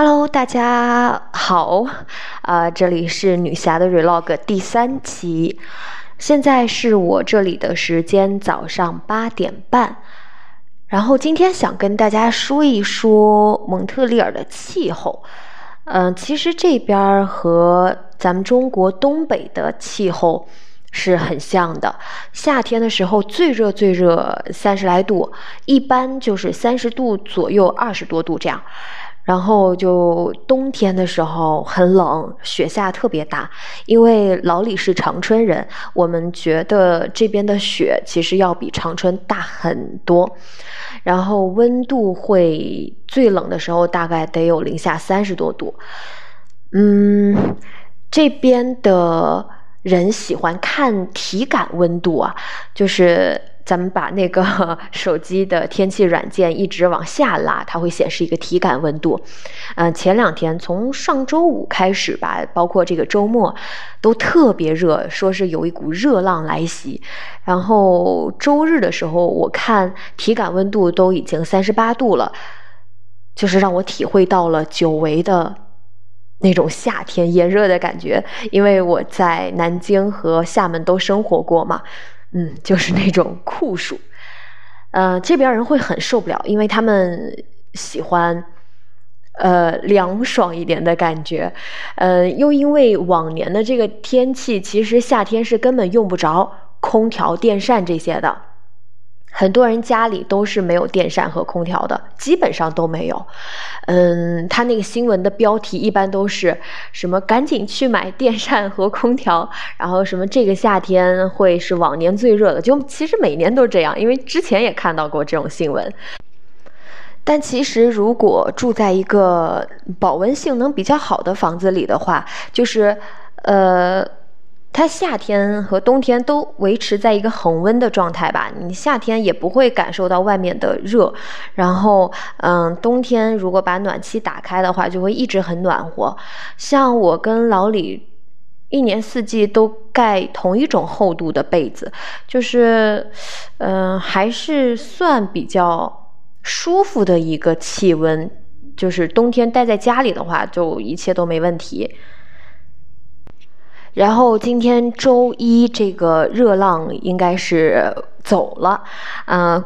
Hello， 大家好，这里是女侠的 rlog 第3期，现在是我这里的时间早上8点半，然后今天想跟大家说一说蒙特利尔的气候。其实这边和咱们中国东北的气候是很像的，夏天的时候最热30来度，一般就是30度左右，20多度这样。然后就冬天的时候很冷，雪下特别大，因为老李是长春人，我们觉得这边的雪其实要比长春大很多，然后温度会最冷的时候大概得有零下30多度。这边的人喜欢看体感温度啊，就是咱们把那个手机的天气软件一直往下拉，它会显示一个体感温度。前2天从上周5开始吧，包括这个周末都特别热，说是有一股热浪来袭。然后周日的时候我看体感温度都已经38度了，就是让我体会到了久违的那种夏天炎热的感觉，因为我在南京和厦门都生活过嘛。就是那种酷暑，这边人会很受不了，因为他们喜欢凉爽一点的感觉，又因为往年的这个天气，其实夏天是根本用不着空调、电扇这些的，很多人家里都是没有电扇和空调的，基本上都没有。他那个新闻的标题一般都是什么赶紧去买电扇和空调，然后什么这个夏天会是往年最热的，就其实每年都这样，因为之前也看到过这种新闻。但其实如果住在一个保温性能比较好的房子里的话，就是它夏天和冬天都维持在一个恒温的状态吧，你夏天也不会感受到外面的热，然后冬天如果把暖气打开的话，就会一直很暖和。像我跟老李一年四季都盖同一种厚度的被子，就是还是算比较舒服的一个气温，就是冬天待在家里的话就一切都没问题。然后今天周一这个热浪应该是走了，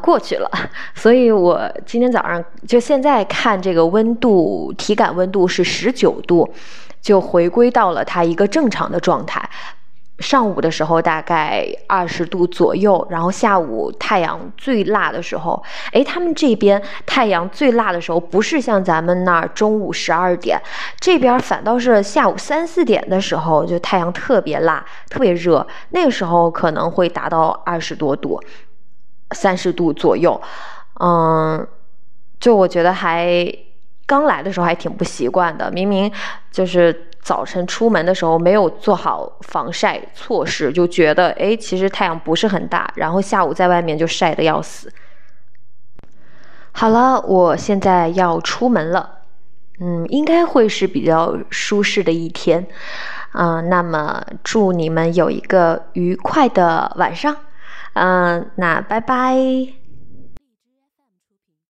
过去了，所以我今天早上就现在看这个温度，体感温度是19度，就回归到了它一个正常的状态。上午的时候大概20度左右，然后下午太阳最辣的时候，他们这边太阳最辣的时候不是像咱们那儿中午12点，这边反倒是下午3、4点的时候，就太阳特别辣，特别热，那个时候可能会达到20多度，30度左右。就我觉得还刚来的时候还挺不习惯的，明明就是早晨出门的时候没有做好防晒措施，就觉得其实太阳不是很大，然后下午在外面就晒得要死。好了，我现在要出门了，应该会是比较舒适的一天，那么祝你们有一个愉快的晚上，那拜拜。